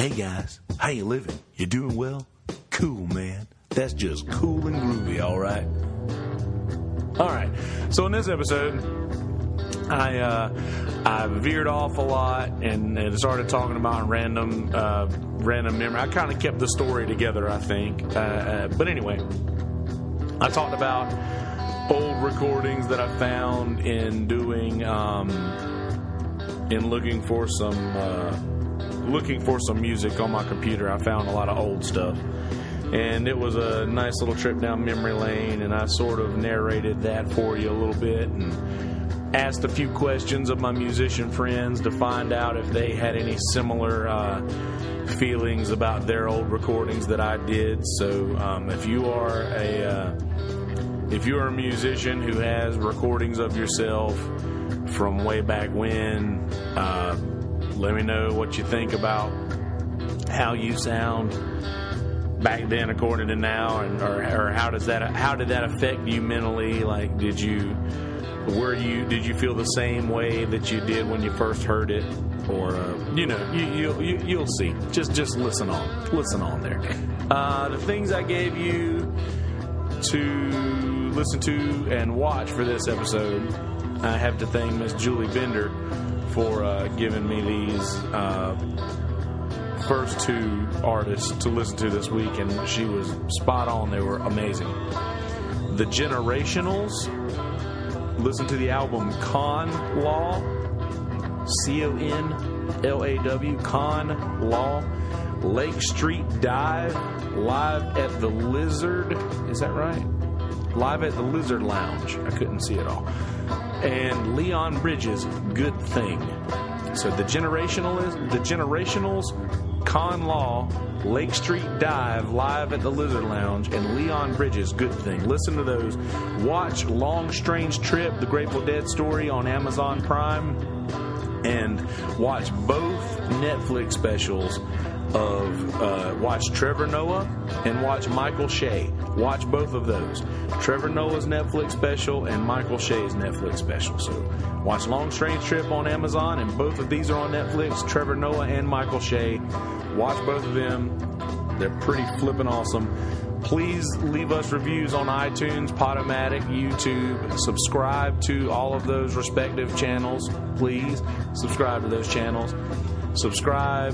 Hey guys, how you living? You doing well? Cool, man. That's just cool and groovy, all right? All right, so in this episode, I veered off a lot and started talking about random memory. I kind of kept the story together, I think. But anyway, I talked about old recordings that I found in doing in looking for some music on my computer. I found a lot of old stuff. And it was a nice little trip down memory lane, and I sort of narrated that for you a little bit and asked a few questions of my musician friends to find out if they had any similar feelings about their old recordings that I did. So if you are a musician who has recordings of yourself from way back when, let me know what you think about how you sound back then according to now, and or how did that affect you mentally? Like, did you feel the same way that you did when you first heard it? Or you'll see. Just listen on there. The things I gave you to listen to and watch for this episode, I have to thank Miss Julie Bender for giving me these first two artists to listen to this week, and she was spot on. They were amazing. The Generationals. Listen to the album Con Law, CONLAW, Con Law. Lake Street Dive, live at the Lizard. Is that right? Live at the Lizard Lounge. I couldn't see it all. And Leon Bridges, Good Thing. So the Generationals, Con Law, Lake Street Dive, live at the Lizard Lounge, and Leon Bridges, Good Thing. Listen to those. Watch Long Strange Trip, The Grateful Dead Story on Amazon Prime, and watch both Netflix specials of watch Trevor Noah and watch Michael Che. Watch both of those. Trevor Noah's Netflix special and Michael Che's Netflix special. So watch Long Strange Trip on Amazon, and both of these are on Netflix, Trevor Noah and Michael Che. Watch both of them. They're pretty flippin' awesome. Please leave us reviews on iTunes, Podomatic, YouTube. Subscribe to all of those respective channels. Please subscribe to those channels. Subscribe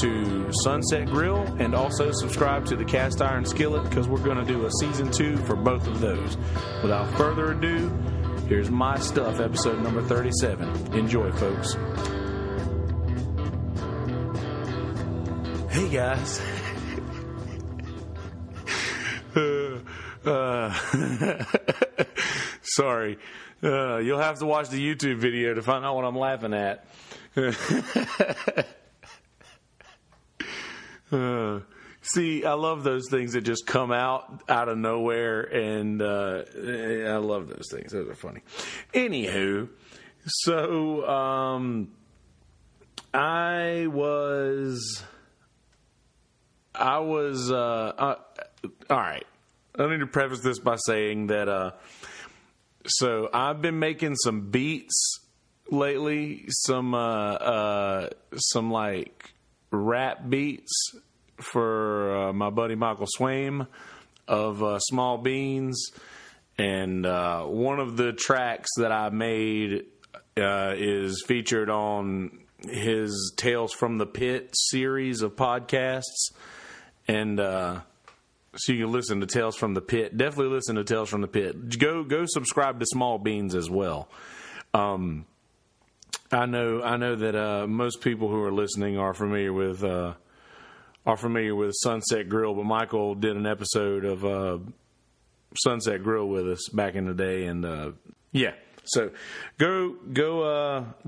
to Sunset Grill, and also subscribe to the Cast Iron Skillet, because we're going to do a season 2 for both of those. Without further ado, here's my stuff, episode number 37. Enjoy, folks. Hey guys. Sorry. You'll have to watch the YouTube video to find out what I'm laughing at. See, I love those things that just come out of nowhere, and I love those things. Those are funny. Anywho, so I was all right. I need to preface this by saying that so I've been making some beats lately, some like rap beats for my buddy Michael Swaim of Small Beans, and one of the tracks that I made is featured on his Tales from the Pit series of podcasts, and so you can listen to Tales from the Pit. Definitely listen to Tales from the Pit. Go subscribe to Small Beans as well. I know that most people who are listening are familiar with Sunset Grill, but Michael did an episode of Sunset Grill with us back in the day, and yeah. So go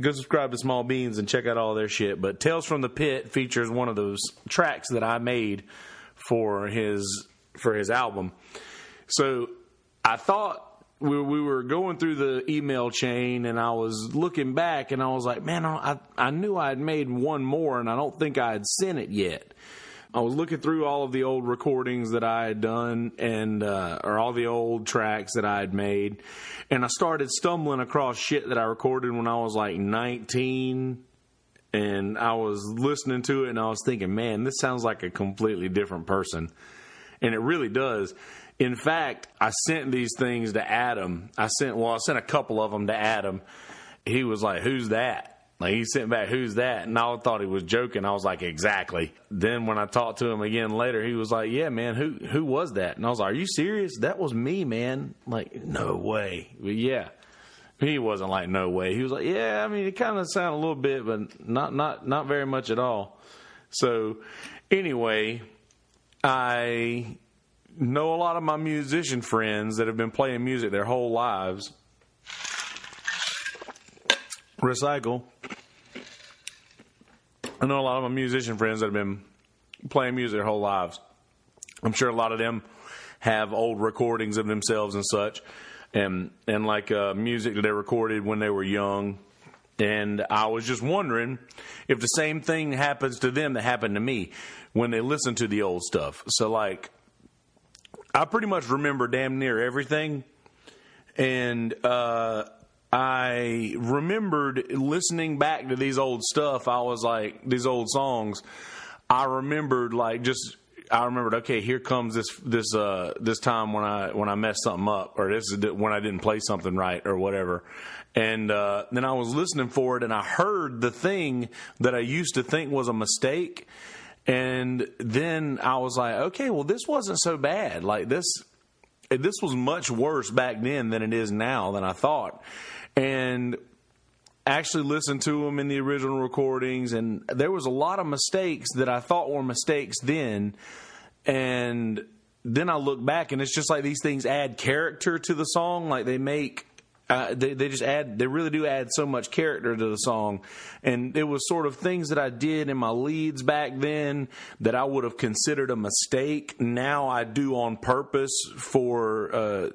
subscribe to Small Beans and check out all their shit. But Tales from the Pit features one of those tracks that I made for his album. So I thought. We were going through the email chain, and I was looking back, and I was like, man, I knew I had made one more, and I don't think I had sent it yet. I was looking through all of the old recordings that I had done, and or all the old tracks that I had made, and I started stumbling across shit that I recorded when I was like 19 And I was listening to it and I was thinking, man, this sounds like a completely different person. And it really does. In fact, I sent these things to Adam. I sent a couple of them to Adam. He was like, who's that? Like, he sent back, who's that? And I thought he was joking. I was like, exactly. Then when I talked to him again later, he was like, yeah, man, who was that? And I was like, are you serious? That was me, man. Like, no way. But yeah. He wasn't like, no way. He was like, yeah, I mean, it kind of sounded a little bit, but not very much at all. So anyway, I know a lot of my musician friends that have been playing music their whole lives. Recycle. I know a lot of my musician friends that have been playing music their whole lives. I'm sure a lot of them have old recordings of themselves and such, and like music that they recorded when they were young. And I was just wondering if the same thing happens to them that happened to me when they listen to the old stuff. So, like, I pretty much remember damn near everything. And I remembered listening back to these old stuff. I was like, these old songs, I remembered, okay, here comes this time when I messed something up, or this is when I didn't play something right or whatever. And then I was listening for it and I heard the thing that I used to think was a mistake. And then I was like, okay, well, this wasn't so bad. Like, this was much worse back then than it is now than I thought. And actually listened to them in the original recordings, and there was a lot of mistakes that I thought were mistakes then. And then I look back, and it's just like these things add character to the song. Like, they make they really do add so much character to the song. And it was sort of things that I did in my leads back then that I would have considered a mistake. Now I do on purpose for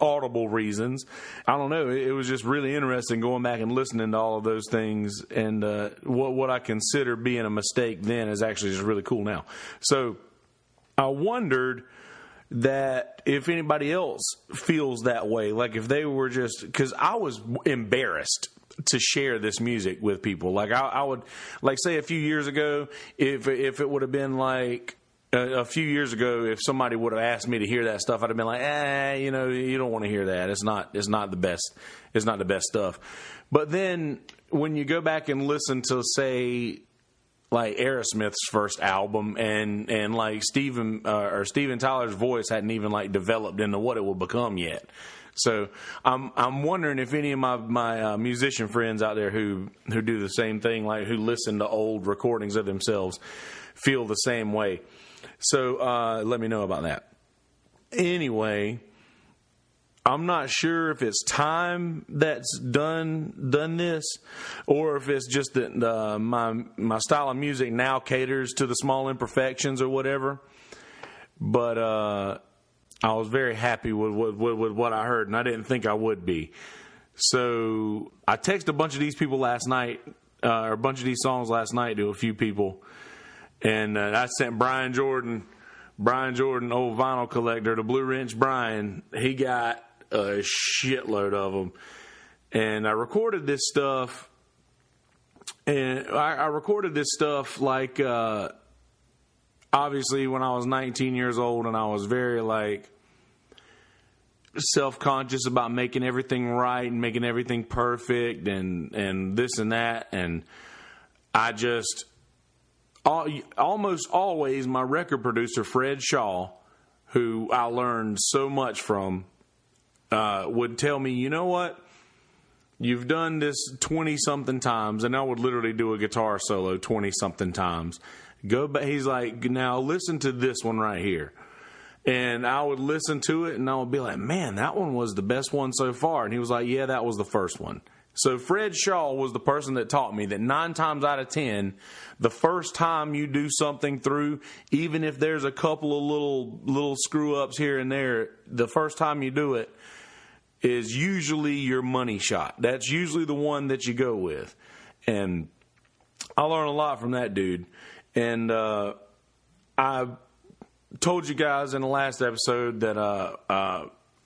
audible reasons. I don't know. It was just really interesting going back and listening to all of those things. And what I consider being a mistake then is actually just really cool now. So I wondered that if anybody else feels that way, like if they were just, 'cause I was embarrassed to share this music with people. Like I would, like, say a few years ago, if it would have been like a few years ago, if somebody would have asked me to hear that stuff, I'd have been like, you don't want to hear that. It's not the best stuff. But then when you go back and listen to, say, like Aerosmith's first album, and like Steven Tyler's voice hadn't even like developed into what it will become yet. So I'm wondering if any of my musician friends out there who do the same thing, like who listen to old recordings of themselves, feel the same way. So let me know about that. Anyway, I'm not sure if it's time that's done this, or if it's just that my style of music now caters to the small imperfections or whatever. But I was very happy with what I heard, and I didn't think I would be. So I texted a bunch of these people last night, or a bunch of these songs last night to a few people, and I sent Brian Jordan, old vinyl collector, the Blue Wrench Brian, he got a shitload of them. And I recorded this stuff, like, obviously when I was 19 years old, and I was very, like, self-conscious about making everything right and making everything perfect and this and that. And I just... almost always my record producer, Fred Shaw, who I learned so much from, would tell me, you know what? You've done this 20-something times, and I would literally do a guitar solo 20-something times. Go back. He's like, now listen to this one right here. And I would listen to it, and I would be like, man, that one was the best one so far. And he was like, yeah, that was the first one. So Fred Shaw was the person that taught me that 9 times out of 10, the first time you do something through, even if there's a couple of little screw-ups here and there, the first time you do it is usually your money shot. That's usually the one that you go with. And I learned a lot from that dude. And I told you guys in the last episode that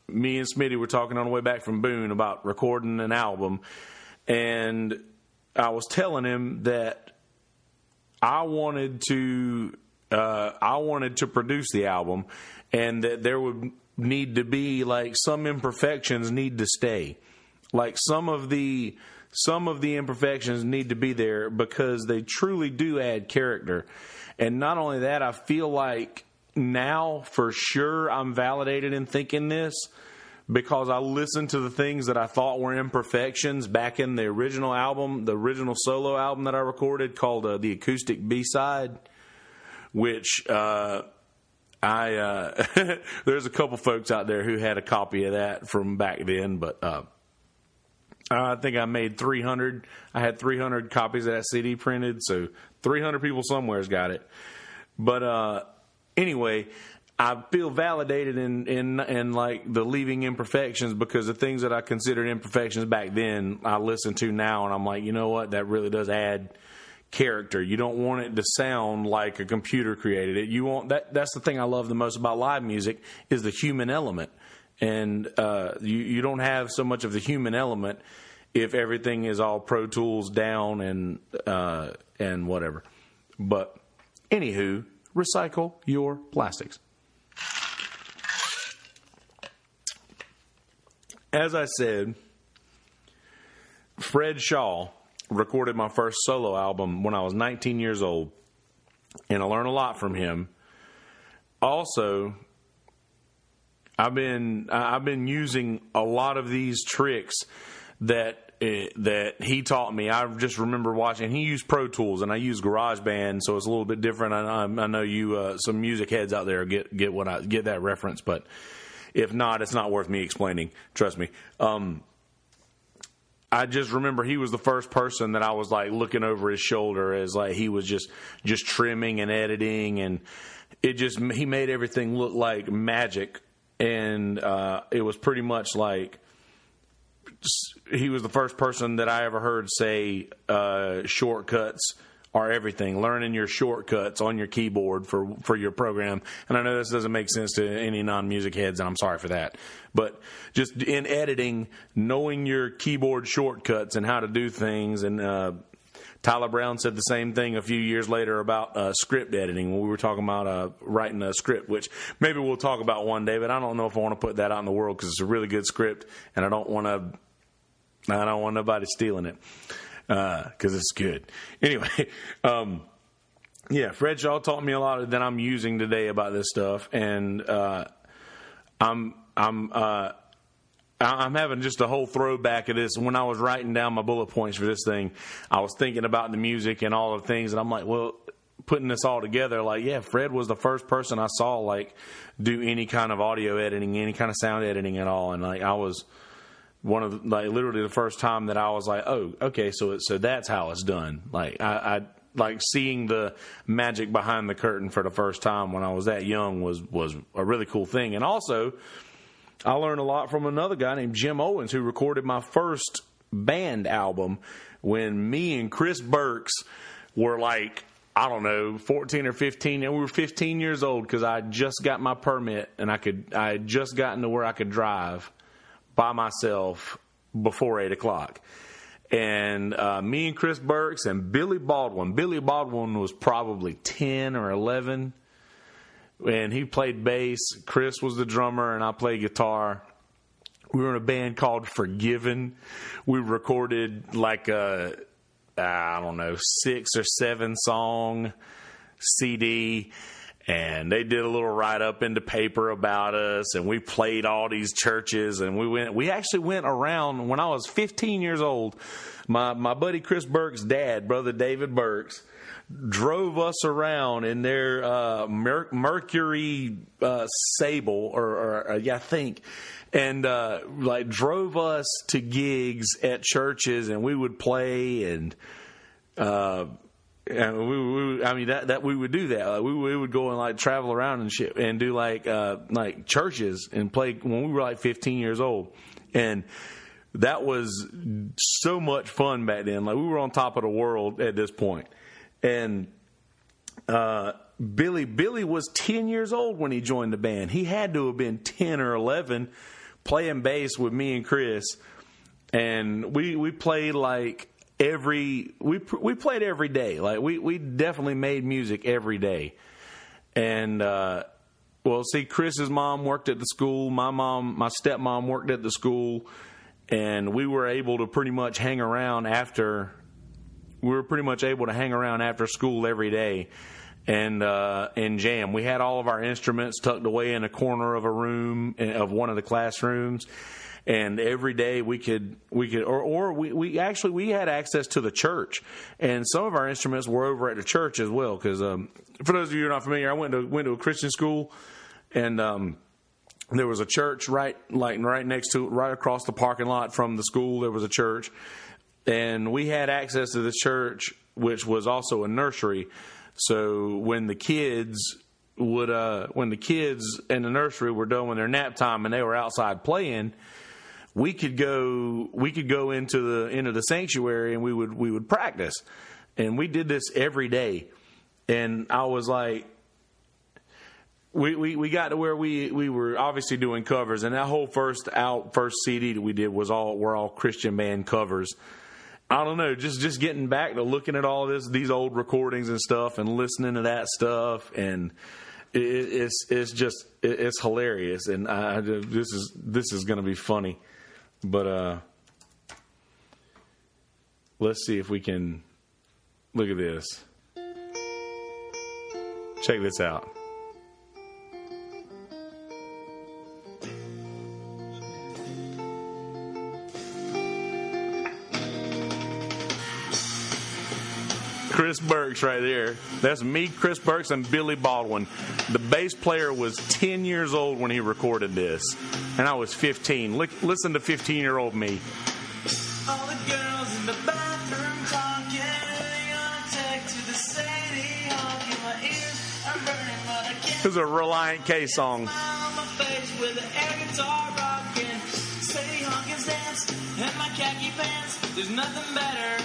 me and Smitty were talking on the way back from Boone about recording an album, and I was telling him that I wanted to produce the album, and that there would need to be like some imperfections need to stay, like some of the imperfections need to be there because they truly do add character. And not only that, I feel like now for sure I'm validated in thinking this, because I listened to the things that I thought were imperfections back in the original album, the original solo album that I recorded called The Acoustic B-Side, which there's a couple folks out there who had a copy of that from back then, but I think I made 300. I had 300 copies of that CD printed, so 300 people somewhere's got it. But anyway, I feel validated in like the leaving imperfections, because the things that I considered imperfections back then, I listen to now and I'm like, you know what? That really does add character. You don't want it to sound like a computer created it. You want that. That's the thing I love the most about live music is the human element. And you don't have so much of the human element if everything is all Pro Tools down and whatever. But anywho, recycle your plastics. As I said, Fred Shaw recorded my first solo album when I was 19 years old, and I learned a lot from him. Also, I've been using a lot of these tricks that he taught me. I just remember watching. He used Pro Tools, and I used GarageBand, so it's a little bit different. I know you some music heads out there get that reference, but if not, it's not worth me explaining. Trust me. I just remember he was the first person that I was like looking over his shoulder as like he was just trimming and editing, and he made everything look like magic. And it was pretty much like he was the first person that I ever heard say shortcuts are everything, learning your shortcuts on your keyboard for your program. And I know this doesn't make sense to any non-music heads, and I'm sorry for that. But just in editing, knowing your keyboard shortcuts and how to do things. And Tyler Brown said the same thing a few years later about script editing when we were talking about writing a script, which maybe we'll talk about one day, but I don't know if I want to put that out in the world because it's a really good script, and I don't want nobody stealing it. Because it's good. Anyway, yeah, Fred Shaw taught me a lot that I'm using today about this stuff, and I'm having just a whole throwback of this. When I was writing down my bullet points for this thing, I was thinking about the music and all the things, and I'm like, well, putting this all together, like, yeah, Fred was the first person I saw like do any kind of audio editing, any kind of sound editing at all, and like I was. One of the, like literally the first time that I was like, oh, okay, so that's how it's done. Like I like seeing the magic behind the curtain for the first time when I was that young was a really cool thing. And also, I learned a lot from another guy named Jim Owens who recorded my first band album when me and Chris Burks were like, I don't know, 14 or 15, and we were 15 years old because I just got my permit and I had just gotten to where I could drive by myself before 8 o'clock. And me and Chris Burks and Billy Baldwin. Billy Baldwin was probably 10 or 11. And he played bass. Chris was the drummer and I played guitar. We were in a band called Forgiven. We recorded like a, I don't know, 6 or 7 song CD. And they did a little write-up into paper about us, and we played all these churches, and we actually went around. When I was 15 years old, my buddy Chris Burke's dad, brother David Burke, drove us around in their Mercury Sable, or yeah, I think, and like drove us to gigs at churches, and we would play and we would do that. Like we would go and like travel around and shit and do like churches and play when we were like 15 years old. And that was so much fun back then. Like we were on top of the world at this point. And, Billy was 10 years old when he joined the band. He had to have been 10 or 11 playing bass with me and Chris. And we played like we played every day. Like we definitely made music every day. And well, see, Chris's mom worked at the school. My stepmom worked at the school, and we were able to pretty much hang around after. We were pretty much able to hang around after school every day, and jam. We had all of our instruments tucked away in a corner of a room of one of the classrooms, and every day we had access to the church, and some of our instruments were over at the church as well. Because for those of you who are not familiar, I went to a Christian school, and there was a church right across the parking lot from the school. There was a church. And we had access to the church, which was also a nursery. So when the kids in the nursery were done with their nap time and they were outside playing, we could go into the sanctuary, and we would practice. And we did this every day. And I was like, we got to where we were obviously doing covers, and that whole first CD that we did were all Christian band covers. I don't know, just getting back to looking at all these old recordings and stuff, and listening to that stuff, and it's hilarious, and this is going to be funny, but let's see if we can look at this. Check this out. Chris Burks right there. That's me, Chris Burks, and Billy Baldwin. The bass player was 10 years old when he recorded this, and I was 15. Listen to 15-year-old me. All the girls in the bathroom talking, they on a text with the Sadie Hawkins. My ears are burning, but I can't. This is a Reliant K song. On my face with an air guitar rocking, Sadie Hawkins dance, and my khaki pants. There's nothing better.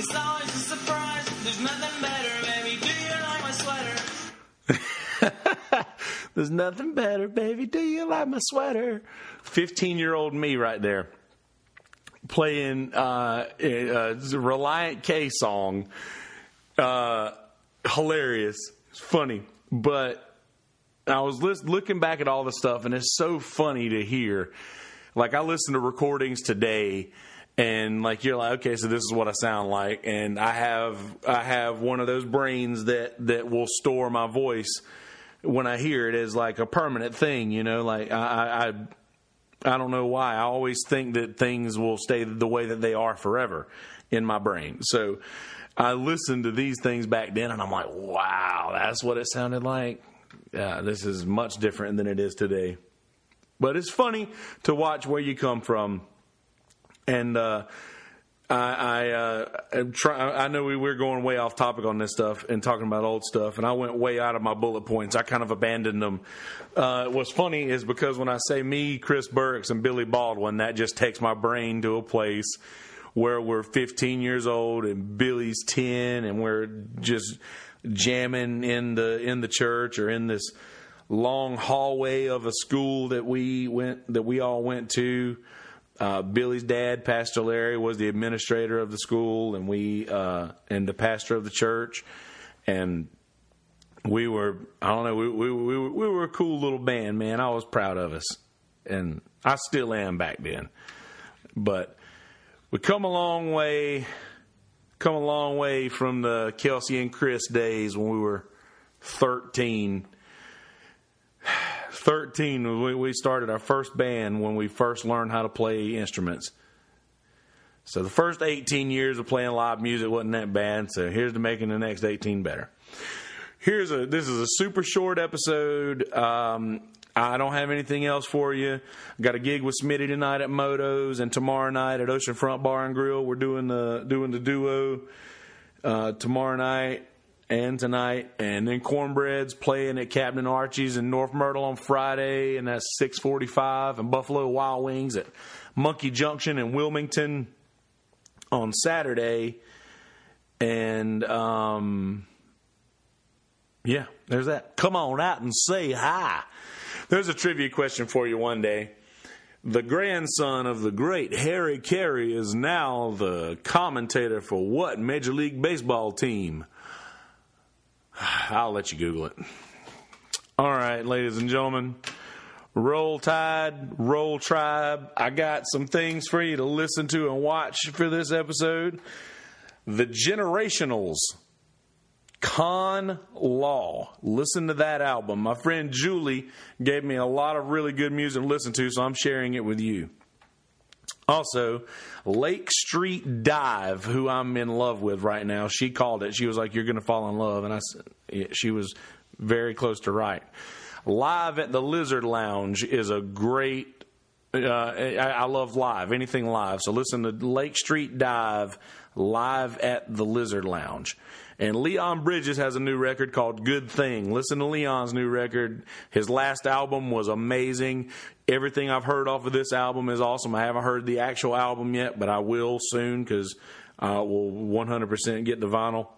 It's always a surprise. There's nothing better, baby. Do you like my sweater? There's nothing better, baby. Do you like my sweater? 15-year-old me right there, playing a Reliant K song. Hilarious. It's funny. But I was looking back at all the stuff, and it's so funny to hear. Like, I listened to recordings today, and like, you're like, okay, so this is what I sound like, and I have one of those brains that will store my voice when I hear it as like a permanent thing, you know. Like I don't know why. I always think that things will stay the way that they are forever in my brain. So I listened to these things back then, and I'm like, wow, that's what it sounded like. Yeah, this is much different than it is today. But it's funny to watch where you come from. And I know we're going way off topic on this stuff and talking about old stuff, and I went way out of my bullet points. I kind of abandoned them. What's funny is because when I say me, Chris Burks, and Billy Baldwin, that just takes my brain to a place where we're 15 years old and Billy's 10, and we're just jamming in the church or in this long hallway of a school that we all went to. Billy's dad, Pastor Larry, was the administrator of the school, and we and the pastor of the church, and we were a cool little band, man. I was proud of us, and I still am back then. But we come a long way from the Kelsey and Chris days when we were 13. 13, we started our first band when we first learned how to play instruments. So the first 18 years of playing live music wasn't that bad. So here's to making the next 18 better. This is a super short episode. I don't have anything else for you. I got a gig with Smitty tonight at Moto's, and tomorrow night at Oceanfront Bar and Grill. We're doing the duo tomorrow night. And tonight, and then Cornbread's playing at Captain Archie's in North Myrtle on Friday, and that's 6:45, and Buffalo Wild Wings at Monkey Junction in Wilmington on Saturday. And, yeah, there's that. Come on out and say hi. There's a trivia question for you one day. The grandson of the great Harry Carey is now the commentator for what Major League Baseball team? I'll let you Google it. All right, ladies and gentlemen, Roll Tide, Roll Tribe. I got some things for you to listen to and watch for this episode. The Generationals, Con Law. Listen to that album. My friend Julie gave me a lot of really good music to listen to, so I'm sharing it with you. Also, Lake Street Dive, who I'm in love with right now. She called it. She was like, "You're going to fall in love." And I said, she was very close to right. Live at the Lizard Lounge is a great, I love live, anything live. So listen to Lake Street Dive, Live at the Lizard Lounge. And Leon Bridges has a new record called Good Thing. Listen to Leon's new record. His last album was amazing. Everything I've heard off of this album is awesome. I haven't heard the actual album yet, but I will soon because I will 100% get the vinyl.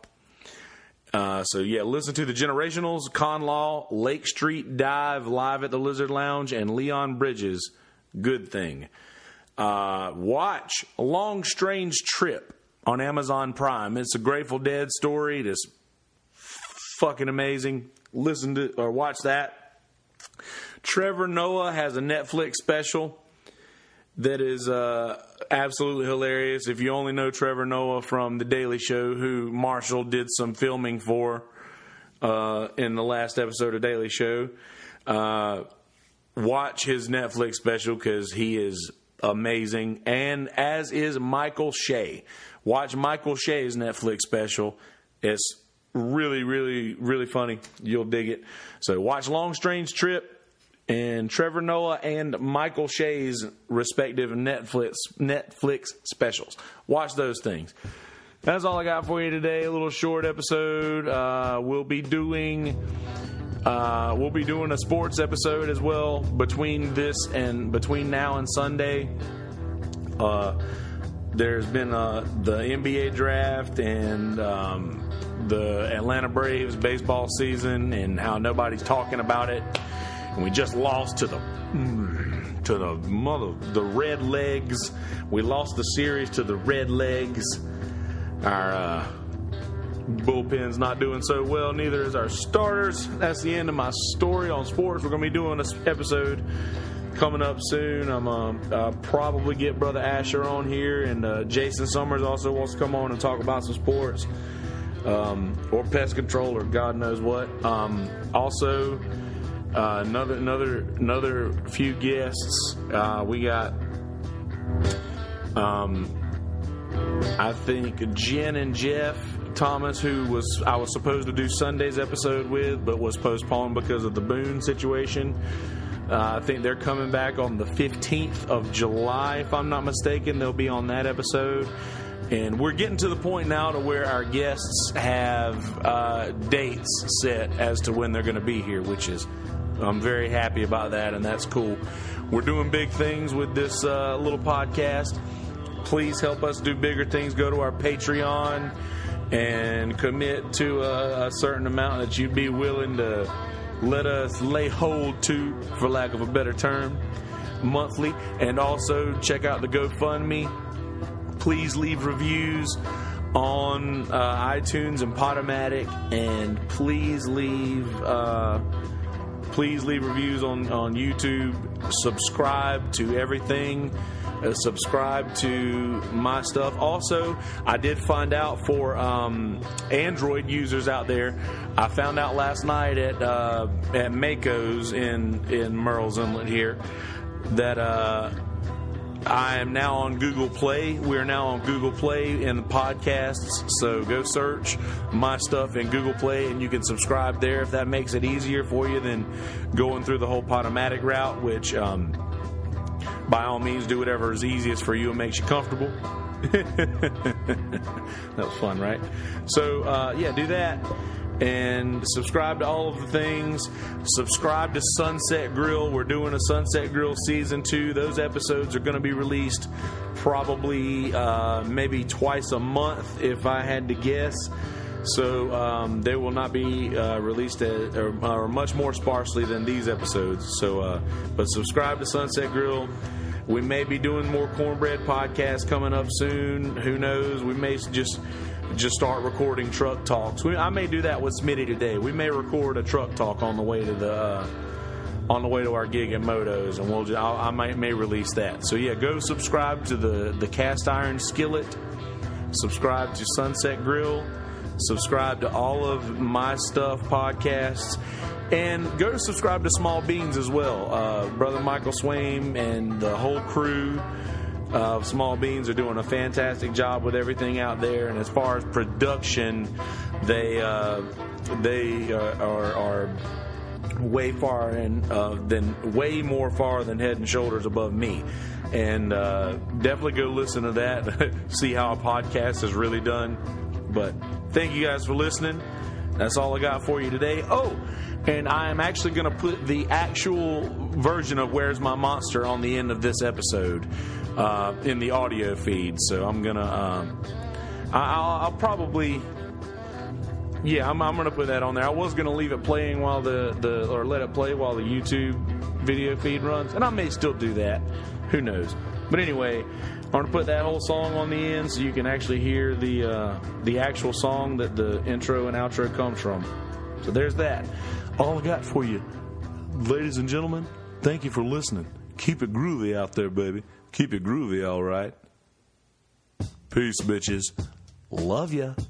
So, listen to The Generationals, Con Law, Lake Street Dive, Live at the Lizard Lounge, and Leon Bridges, Good Thing. Watch Long Strange Trip on Amazon Prime. It's a Grateful Dead story. It's fucking amazing. Listen to or watch that. Trevor Noah has a Netflix special that is absolutely hilarious. If you only know Trevor Noah from The Daily Show, who Marshall did some filming for in the last episode of Daily Show, watch his Netflix special because he is amazing. And as is Michael Che. Watch Michael Che's Netflix special. It's really, really, really funny. You'll dig it. So watch Long Strange Trip and Trevor Noah and Michael Che's respective Netflix specials. Watch those things. That's all I got for you today. A little short episode. We'll be doing a sports episode as well between now and Sunday. There's been the NBA draft and the Atlanta Braves baseball season and how nobody's talking about it. And we just lost to the Red Legs. We lost the series to the Red Legs. Our bullpen's not doing so well. Neither is our starters. That's the end of my story on sports. We're going to be doing this episode coming up soon. I'll probably get Brother Asher on here, and Jason Summers also wants to come on and talk about some sports, or pest control, or God knows what. Also, another few guests. We got, I think Jen and Jeff Thomas, who I was supposed to do Sunday's episode with, but was postponed because of the Boone situation. I think they're coming back on the 15th of July, if I'm not mistaken. They'll be on that episode. And we're getting to the point now to where our guests have dates set as to when they're going to be here, which is, I'm very happy about that, and that's cool. We're doing big things with this little podcast. Please help us do bigger things. Go to our Patreon and commit to a certain amount that you'd be willing to let us lay hold to, for lack of a better term, monthly. And also check out the GoFundMe. Please leave reviews on iTunes and Podomatic, and please leave reviews on YouTube. Subscribe to everything. Subscribe to my stuff. Also, I did find out for Android users out there. I found out last night at Mako's in Merle's Inlet here that I am now on Google Play. We are now on Google Play in the podcasts. So go search my stuff in Google Play, and you can subscribe there if that makes it easier for you than going through the whole Podomatic route, which by all means, do whatever is easiest for you and makes you comfortable. That was fun, right? So, do that. And subscribe to all of the things. Subscribe to Sunset Grill. We're doing a Sunset Grill Season 2. Those episodes are going to be released probably maybe twice a month, if I had to guess. So they will not be released or much more sparsely than these episodes. So, but subscribe to Sunset Grill. We may be doing more cornbread podcasts coming up soon. Who knows? We may just start recording truck talks. I may do that with Smitty today. We may record a truck talk on the way to the on the way to our gig at Moto's, and we'll I may release that. So yeah, go subscribe to the Cast Iron Skillet. Subscribe to Sunset Grill. Subscribe to all of my stuff podcasts. And go to subscribe to Small Beans as well. Brother Michael Swaim and the whole crew of Small Beans are doing a fantastic job with everything out there. And as far as production, they are way far and way more far than head and shoulders above me. And definitely go listen to that. See how a podcast is really done. But thank you guys for listening. That's all I got for you today. Oh, and I am actually going to put the actual version of Where's My Monster on the end of this episode in the audio feed. So I'm going to, I'll probably, I'm going to put that on there. I was going to leave it playing while or let it play while the YouTube video feed runs. And I may still do that. Who knows? But anyway, I'm going to put that whole song on the end so you can actually hear the actual song that the intro and outro comes from. So there's that. All I got for you. Ladies and gentlemen, thank you for listening. Keep it groovy out there, baby. Keep it groovy, all right. Peace, bitches. Love ya.